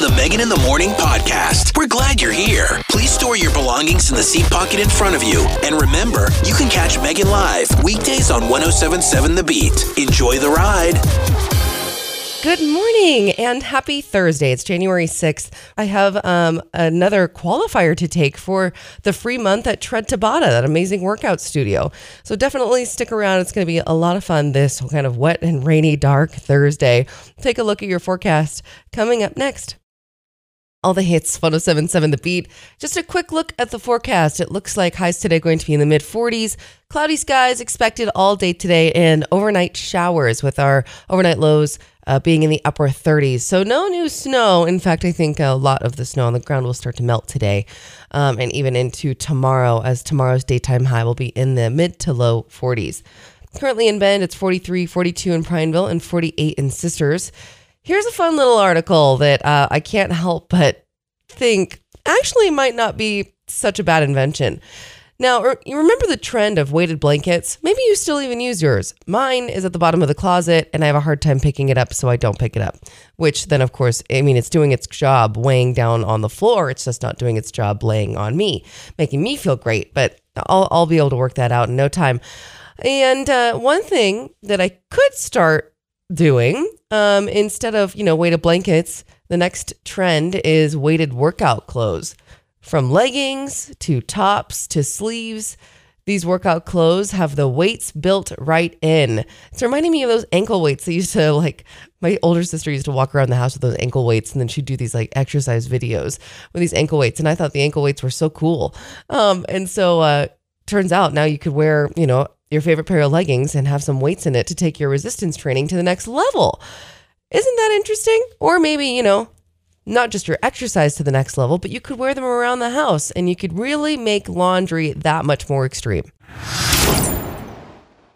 to the Megan in the Morning podcast. We're glad you're here. Please store your belongings in the seat pocket in front of you. And remember, you can catch Megan live weekdays on 107.7 The Beat. Enjoy the ride. Good morning and happy Thursday. It's January 6th. I have another qualifier to take for the free month at Tread Tabata, that amazing workout studio. So definitely stick around. It's going to be a lot of fun this kind of wet and rainy, dark Thursday. Take a look at your forecast coming up next. All the hits, 107.7 The Beat. Just a quick look at the forecast. It looks like highs today going to be in the mid-40s. Cloudy skies expected all day today and overnight showers with our overnight lows being in the upper 30s. So no new snow. In fact, I think a lot of the snow on the ground will start to melt today and even into tomorrow, as tomorrow's daytime high will be in the mid to low 40s. Currently in Bend, it's 43, 42 in Prineville and 48 in Sisters. Here's a fun little article that I can't help but think actually might not be such a bad invention. Now, you remember the trend of weighted blankets? Maybe you still even use yours. Mine is at the bottom of the closet, and I have a hard time picking it up, so I don't pick it up. Which then, of course, I mean, it's doing its job weighing down on the floor. It's just not doing its job laying on me, making me feel great. But I'll be able to work that out in no time. And one thing that I could start doing instead of, you know, weighted blankets, the next trend is weighted workout clothes. From leggings to tops to sleeves, these workout clothes have the weights built right in. It's reminding me of those ankle weights that used to, like, my older sister used to walk around the house with those ankle weights, and then she'd do these like exercise videos with these ankle weights, and I thought the ankle weights were so cool. And so turns out now you could wear, you know, your favorite pair of leggings and have some weights in it to take your resistance training to the next level. Isn't that interesting? Or maybe, you know, not just your exercise to the next level, but you could wear them around the house and you could really make laundry that much more extreme.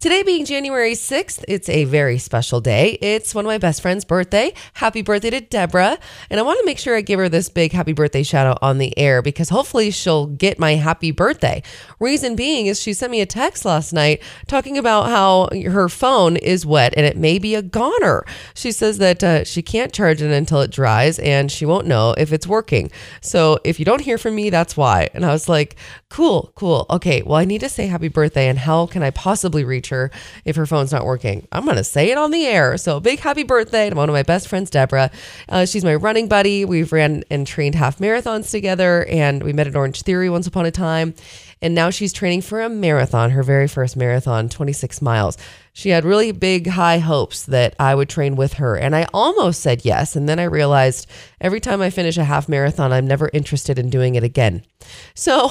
Today being January 6th, it's a very special day. It's one of my best friend's birthday. Happy birthday to Deborah. And I want to make sure I give her this big happy birthday shout out on the air because hopefully she'll get my happy birthday. Reason being is she sent me a text last night talking about how her phone is wet and it may be a goner. She says that she can't charge it until it dries and she won't know if it's working. So if you don't hear from me, that's why. And I was like, cool. Okay, well, I need to say happy birthday, and how can I possibly reach her if her phone's not working? I'm going to say it on the air. So big happy birthday to one of my best friends, Deborah. She's my running buddy. We've ran and trained half marathons together, and we met at Orange Theory once upon a time. And now she's training for a marathon, her very first marathon, 26 miles. She had really big, high hopes that I would train with her. And I almost said yes. And then I realized every time I finish a half marathon, I'm never interested in doing it again. So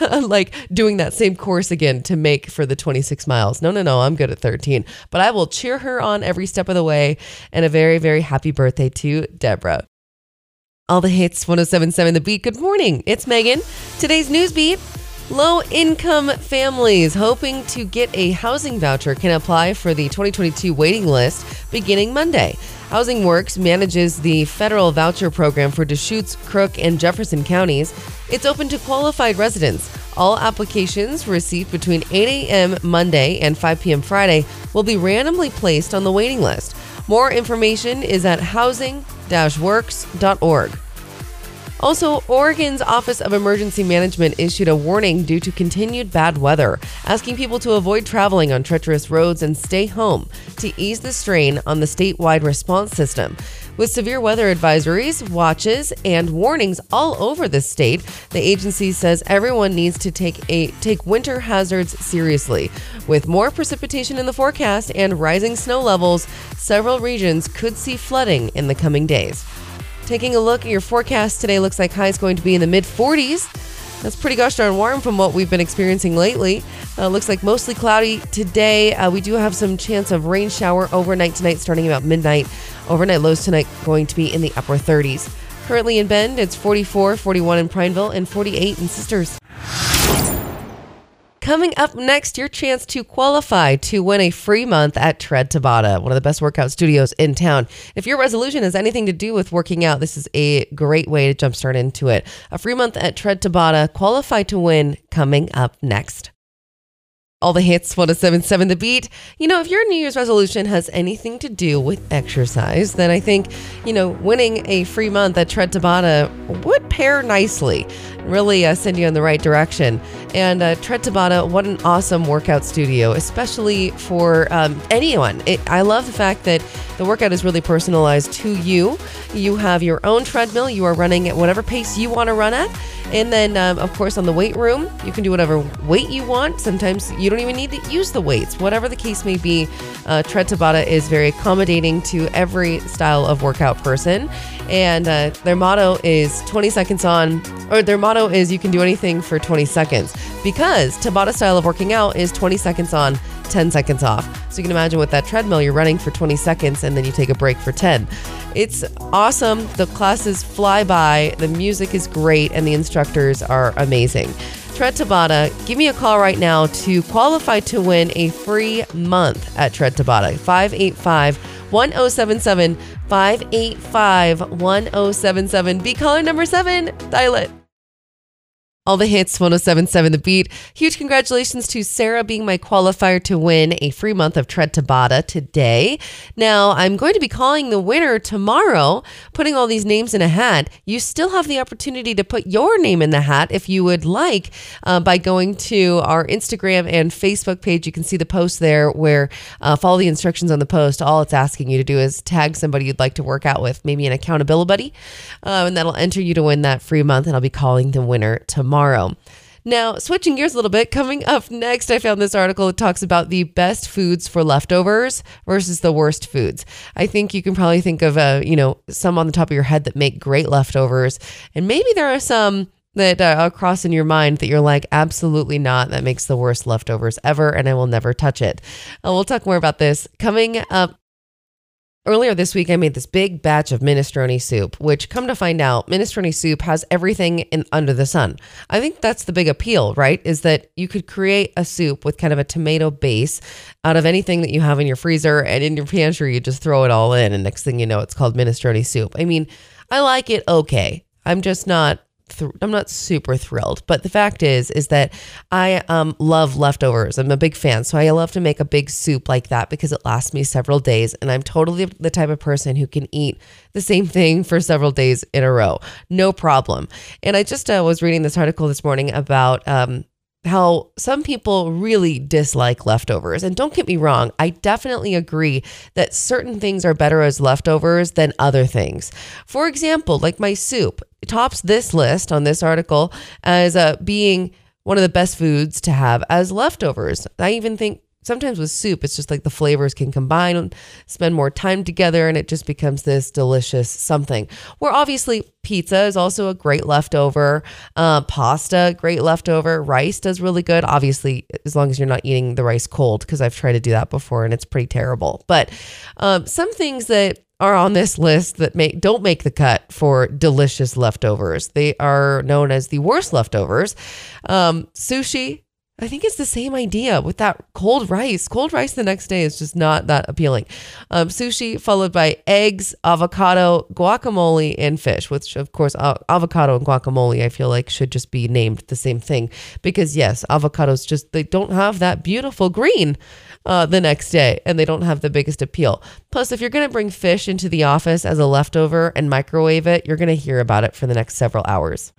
I'm like doing that same course again to make for the 26 miles. No, I'm good at 13. But I will cheer her on every step of the way. And a very, very happy birthday to Deborah. All the hits, 107.7 The Beat. Good morning. It's Megan. Today's news beat. Low-income families hoping to get a housing voucher can apply for the 2022 waiting list beginning Monday. Housing Works manages the federal voucher program for Deschutes, Crook, and Jefferson counties. It's open to qualified residents. All applications received between 8 a.m. Monday and 5 p.m. Friday will be randomly placed on the waiting list. More information is at housing-works.org. Also, Oregon's Office of Emergency Management issued a warning due to continued bad weather, asking people to avoid traveling on treacherous roads and stay home to ease the strain on the statewide response system. With severe weather advisories, watches, and warnings all over the state, the agency says everyone needs to take winter hazards seriously. With more precipitation in the forecast and rising snow levels, several regions could see flooding in the coming days. Taking a look at your forecast today, looks like highs going to be in the mid-40s. That's pretty gosh darn warm from what we've been experiencing lately. Looks like mostly cloudy today. We do have some chance of rain shower overnight tonight, starting about midnight. Overnight lows tonight going to be in the upper 30s. Currently in Bend, it's 44, 41 in Prineville, and 48 in Sisters. Coming up next, your chance to qualify to win a free month at Tread Tabata, one of the best workout studios in town. If your resolution has anything to do with working out, this is a great way to jumpstart into it. A free month at Tread Tabata, qualify to win, coming up next. All the hits, 107.7 The Beat. You know, if your New Year's resolution has anything to do with exercise, then I think, you know, winning a free month at Tread Tabata would pair nicely. Really send you in the right direction. And Tread Tabata, what an awesome workout studio, especially for anyone. I love the fact that the workout is really personalized to you. You have your own treadmill. You are running at whatever pace you want to run at. And then, of course, on the weight room, you can do whatever weight you want. Sometimes you don't even need to use the weights. Whatever the case may be, Tread Tabata is very accommodating to every style of workout person. And their motto is 20 seconds on, or their motto is you can do anything for 20 seconds. Because Tabata style of working out is 20 seconds on, 10 seconds off. So you can imagine with that treadmill, you're running for 20 seconds and then you take a break for 10. It's awesome. The classes fly by. The music is great and the instructors are amazing. Tread Tabata, give me a call right now to qualify to win a free month at Tread Tabata. 585-1077, 585-1077. Be caller number 7. Dial it. All the hits, 107.7 The Beat. Huge congratulations to Sarah being my qualifier to win a free month of Tread Tabata today. Now, I'm going to be calling the winner tomorrow, putting all these names in a hat. You still have the opportunity to put your name in the hat if you would like by going to our Instagram and Facebook page. You can see the post there where follow the instructions on the post. All it's asking you to do is tag somebody you'd like to work out with, maybe an accountability buddy, and that'll enter you to win that free month, and I'll be calling the winner tomorrow. Now, switching gears a little bit, coming up next, I found this article that talks about the best foods for leftovers versus the worst foods. I think you can probably think of, some on the top of your head that make great leftovers. And maybe there are some that are crossing your mind that you're like, absolutely not. That makes the worst leftovers ever, and I will never touch it. We'll talk more about this coming up. Earlier this week, I made this big batch of minestrone soup, which come to find out, minestrone soup has everything under the sun. I think that's the big appeal, right? Is that you could create a soup with kind of a tomato base out of anything that you have in your freezer and in your pantry. You just throw it all in and next thing you know, it's called minestrone soup. I mean, I like it. Okay. I'm just not I'm not super thrilled, but the fact is that I love leftovers. I'm a big fan, so I love to make a big soup like that because it lasts me several days, and I'm totally the type of person who can eat the same thing for several days in a row. No problem. And I just was reading this article this morning about how some people really dislike leftovers. And don't get me wrong, I definitely agree that certain things are better as leftovers than other things. For example, like my soup. It tops this list on this article as being one of the best foods to have as leftovers. I even think sometimes with soup, it's just like the flavors can combine and spend more time together and it just becomes this delicious something. Where obviously pizza is also a great leftover, pasta, great leftover, rice does really good. Obviously, as long as you're not eating the rice cold, because I've tried to do that before and it's pretty terrible. But some things that are on this list that don't make the cut for delicious leftovers. They are known as the worst leftovers. Sushi, I think it's the same idea with that cold rice. Cold rice the next day is just not that appealing. Sushi followed by eggs, avocado, guacamole, and fish, which of course, avocado and guacamole, I feel like should just be named the same thing because yes, avocados just, they don't have that beautiful green the next day and they don't have the biggest appeal. Plus, if you're going to bring fish into the office as a leftover and microwave it, you're going to hear about it for the next several hours.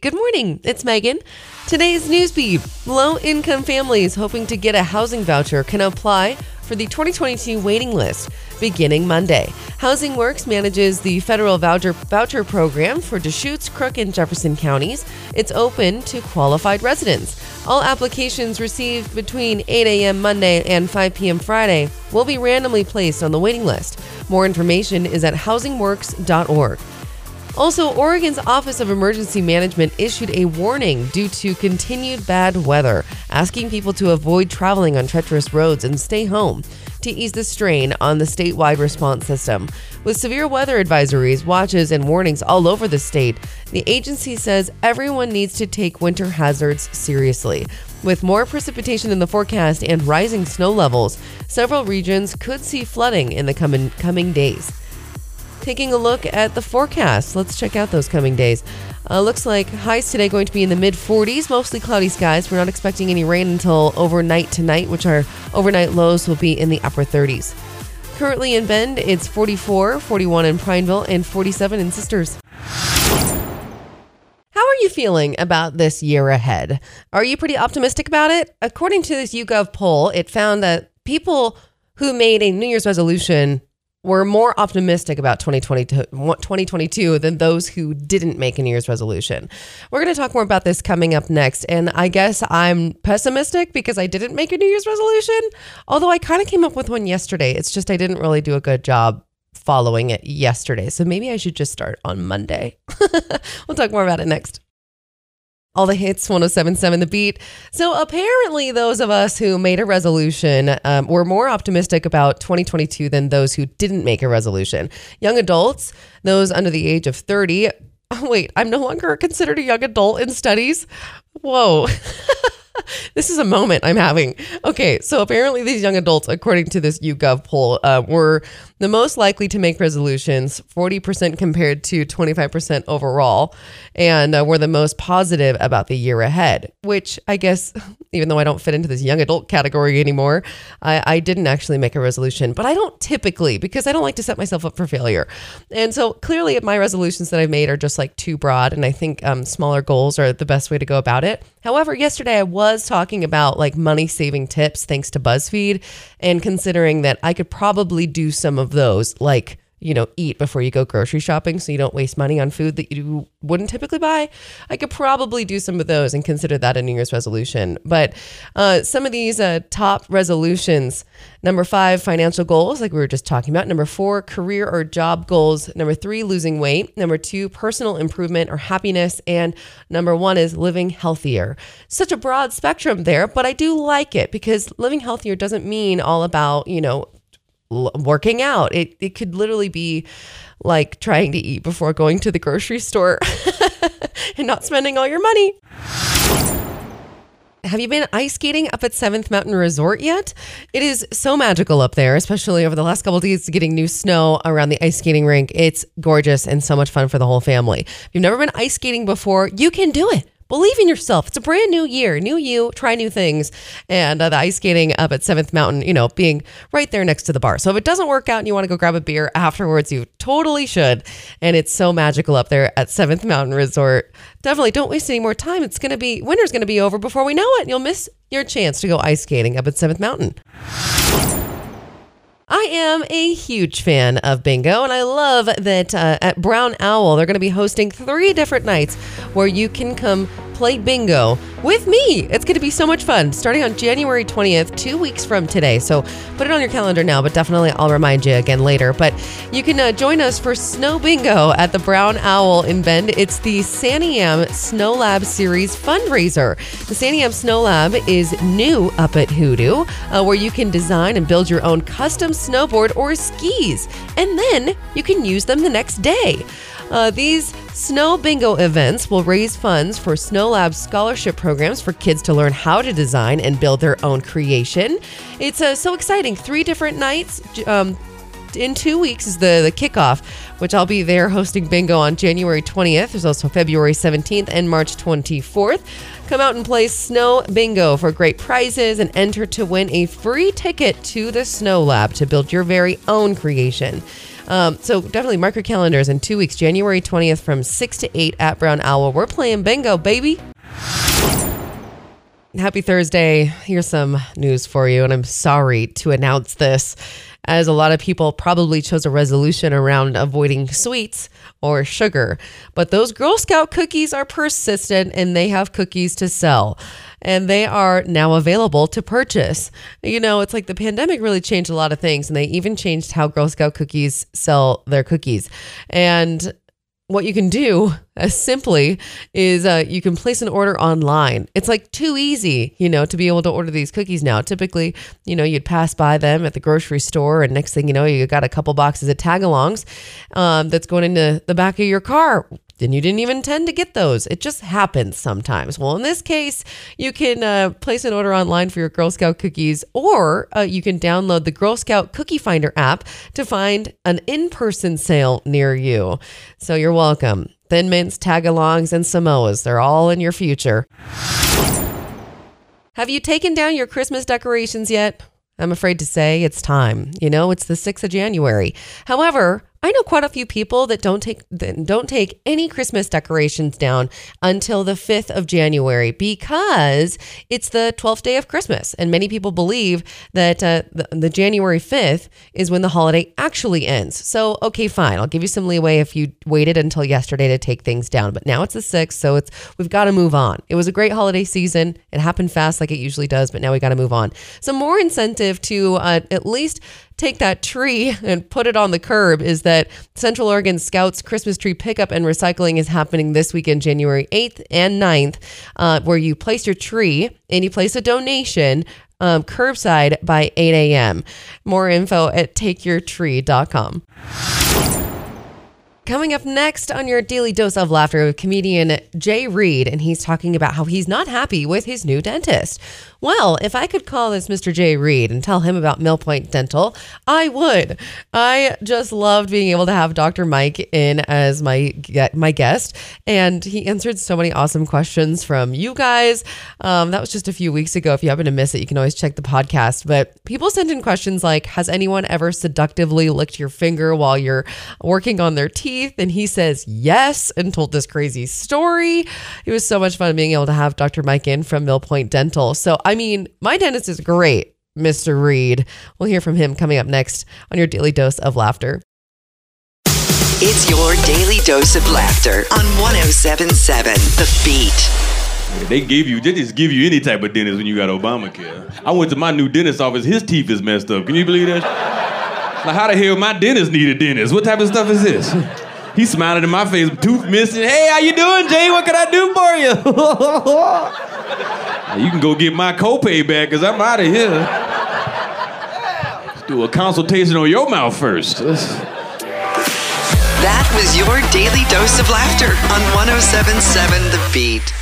Good morning, it's Megan. Today's news beat, low-income families hoping to get a housing voucher can apply for the 2022 waiting list beginning Monday. Housing Works manages the federal voucher program for Deschutes, Crook, and Jefferson counties. It's open to qualified residents. All applications received between 8 a.m. Monday and 5 p.m. Friday will be randomly placed on the waiting list. More information is at housingworks.org. Also, Oregon's Office of Emergency Management issued a warning due to continued bad weather, asking people to avoid traveling on treacherous roads and stay home to ease the strain on the statewide response system. With severe weather advisories, watches, and warnings all over the state, the agency says everyone needs to take winter hazards seriously. With more precipitation in the forecast and rising snow levels, several regions could see flooding in the coming days. Taking a look at the forecast. Let's check out those coming days. Looks like highs today going to be in the mid-40s, mostly cloudy skies. We're not expecting any rain until overnight tonight, which our overnight lows will be in the upper 30s. Currently in Bend, it's 44, 41 in Prineville, and 47 in Sisters. How are you feeling about this year ahead? Are you pretty optimistic about it? According to this YouGov poll, it found that people who made a New Year's resolution were more optimistic about 2022 than those who didn't make a New Year's resolution. We're going to talk more about this coming up next. And I guess I'm pessimistic because I didn't make a New Year's resolution, although I kind of came up with one yesterday. It's just I didn't really do a good job following it yesterday. So maybe I should just start on Monday. We'll talk more about it next. All the hits, 107.7 The Beat. So apparently those of us who made a resolution were more optimistic about 2022 than those who didn't make a resolution. Young adults, those under the age of 30. Oh, wait, I'm no longer considered a young adult in studies. Whoa. This is a moment I'm having. Okay, so apparently these young adults, according to this YouGov poll, were the most likely to make resolutions, 40% compared to 25% overall, and were the most positive about the year ahead, which I guess, even though I don't fit into this young adult category anymore, I didn't actually make a resolution, but I don't typically because I don't like to set myself up for failure. And so clearly my resolutions that I've made are just like too broad, and I think smaller goals are the best way to go about it. However, yesterday I was talking about like money saving tips thanks to BuzzFeed, and considering that I could probably do some of those, like, you know, eat before you go grocery shopping so you don't waste money on food that you wouldn't typically buy. I could probably do some of those and consider that a New Year's resolution. But some of these top resolutions: number 5, financial goals, like we were just talking about. Number 4, career or job goals. Number 3, losing weight. Number 2, personal improvement or happiness. And number 1 is living healthier. Such a broad spectrum there, but I do like it because living healthier doesn't mean all about, you know, working out. It could literally be like trying to eat before going to the grocery store and not spending all your money. Have you been ice skating up at Seventh Mountain Resort yet? It is so magical up there, especially over the last couple of days, getting new snow around the ice skating rink. It's gorgeous and so much fun for the whole family. If you've never been ice skating before, you can do it. Believe in yourself. It's a brand new year. New you, try new things. And the ice skating up at 7th Mountain, you know, being right there next to the bar. So if it doesn't work out and you want to go grab a beer afterwards, you totally should. And it's so magical up there at 7th Mountain Resort. Definitely don't waste any more time. It's going to be, winter's going to be over before we know it. You'll miss your chance to go ice skating up at 7th Mountain. I am a huge fan of bingo, and I love that at Brown Owl, they're going to be hosting 3 different nights where you can come play bingo with me. It's going to be so much fun, starting on January 20th, 2 weeks from today. So put it on your calendar now, but definitely I'll remind you again later. But you can join us for Snow Bingo at the Brown Owl in Bend. It's the Santiam Snow Lab Series fundraiser. The Santiam Snow Lab is new up at Hoodoo, where you can design and build your own custom snowboard or skis, and then you can use them the next day. These Snow Bingo events will raise funds for Snow Lab scholarship programs for kids to learn how to design and build their own creation. It's so exciting. 3 different nights. In 2 weeks is the kickoff, which I'll be there hosting bingo on January 20th. There's also February 17th and March 24th. Come out and play Snow Bingo for great prizes and enter to win a free ticket to the Snow Lab to build your very own creation. So definitely mark your calendars in 2 weeks, January 20th from 6 to 8 at Brown Owl. We're playing bingo, baby. Happy Thursday. Here's some news for you, and I'm sorry to announce this, as a lot of people probably chose a resolution around avoiding sweets or sugar. But those Girl Scout cookies are persistent, and they have cookies to sell. And they are now available to purchase. You know, it's like the pandemic really changed a lot of things, and they even changed how Girl Scout cookies sell their cookies. And what you can do simply is you can place an order online. It's like too easy, you know, to be able to order these cookies now. Typically, you know, you'd pass by them at the grocery store, and next thing you know, you got a couple boxes of Tagalongs that's going into the back of your car. Then you didn't even intend to get those. It just happens sometimes. Well, in this case, you can place an order online for your Girl Scout cookies, or you can download the Girl Scout Cookie Finder app to find an in-person sale near you. So you're welcome. Thin Mints, Tagalongs, and Samoas. They're all in your future. Have you taken down your Christmas decorations yet? I'm afraid to say it's time. You know, it's the 6th of January. However, I know quite a few people that don't take any Christmas decorations down until the 5th of January because it's the 12th day of Christmas. And many people believe that the January 5th is when the holiday actually ends. So, okay, fine. I'll give you some leeway if you waited until yesterday to take things down. But now it's the 6th, so we've got to move on. It was a great holiday season. It happened fast like it usually does, but now we got to move on. So more incentive to at least take that tree and put it on the curb is that Central Oregon Scouts Christmas tree pickup and recycling is happening this weekend, January 8th and 9th, where you place your tree and you place a donation curbside by 8 a.m. More info at takeyourtree.com. Coming up next on your Daily Dose of Laughter with comedian Jay Reed, and he's talking about how he's not happy with his new dentist. Well, if I could call this Mr. Jay Reed and tell him about Millpoint Dental, I would. I just loved being able to have Dr. Mike in as my guest, and he answered so many awesome questions from you guys. That was just a few weeks ago. If you happen to miss it, you can always check the podcast. But people sent in questions like, has anyone ever seductively licked your finger while you're working on their teeth? And he says yes and told this crazy story. It was so much fun being able to have Dr. Mike in from Millpoint Dental. So, I mean, my dentist is great, Mr. Reed. We'll hear from him coming up next on your Daily Dose of Laughter. It's your Daily Dose of Laughter on 107.7 The Beat. They just give you any type of dentist when you got Obamacare. I went to my new dentist's office. His teeth is messed up. Can you believe that? Like, how the hell my dentist need a dentist? What type of stuff is this? He smiling in my face, tooth missing. Hey, how you doing, Jay? What can I do for you? You can go get my copay back, because I'm out of here. Let's do a consultation on your mouth first. That was your Daily Dose of Laughter on 107.7 The Beat.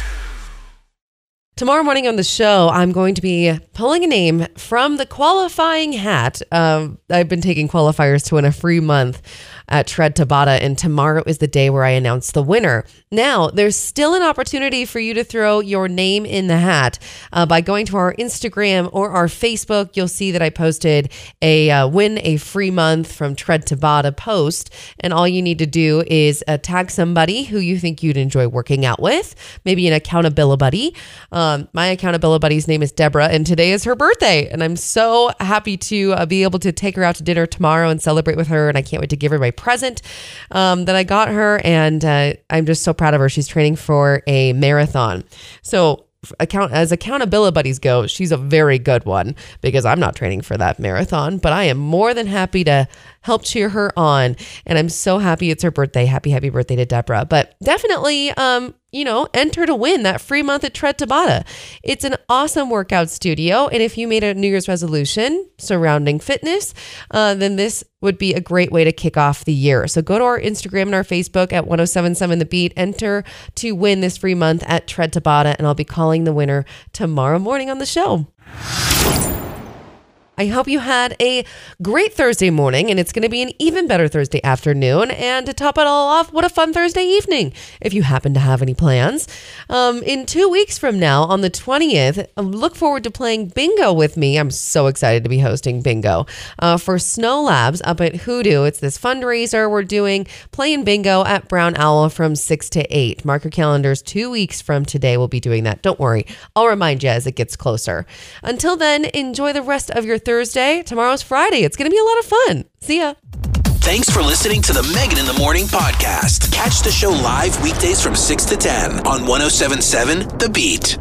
Tomorrow morning on the show, I'm going to be pulling a name from the qualifying hat. I've been taking qualifiers to win a free month at Tread Tabata, and tomorrow is the day where I announce the winner. Now, there's still an opportunity for you to throw your name in the hat by going to our Instagram or our Facebook. You'll see that I posted a win a free month from Tread Tabata post, and all you need to do is tag somebody who you think you'd enjoy working out with, maybe an accountability buddy. My accountability buddy's name is Deborah, and today is her birthday, and I'm so happy to be able to take her out to dinner tomorrow and celebrate with her, and I can't wait to give her my present that I got her, and I'm just so proud of her. She's training for a marathon. So as accountability buddies go, she's a very good one because I'm not training for that marathon, but I am more than happy to help cheer her on, and I'm so happy it's her birthday. Happy birthday to Deborah. But definitely, enter to win that free month at Tread Tabata. It's an awesome workout studio. And if you made a New Year's resolution surrounding fitness, then this would be a great way to kick off the year. So go to our Instagram and our Facebook at 107.7 The Beat. Enter to win this free month at Tread Tabata. And I'll be calling the winner tomorrow morning on the show. I hope you had a great Thursday morning, and it's going to be an even better Thursday afternoon. And to top it all off, what a fun Thursday evening, if you happen to have any plans. In 2 weeks from now, on the 20th, look forward to playing bingo with me. I'm so excited to be hosting bingo for Snow Labs up at Hoodoo. It's this fundraiser we're doing, playing bingo at Brown Owl from 6 to 8. Mark your calendars. 2 weeks from today, we'll be doing that. Don't worry. I'll remind you as it gets closer. Until then, enjoy the rest of your Thursday. Tomorrow's Friday. It's going to be a lot of fun. See ya. Thanks for listening to the Megan in the Morning podcast. Catch the show live weekdays from 6 to 10 on 107.7 The Beat.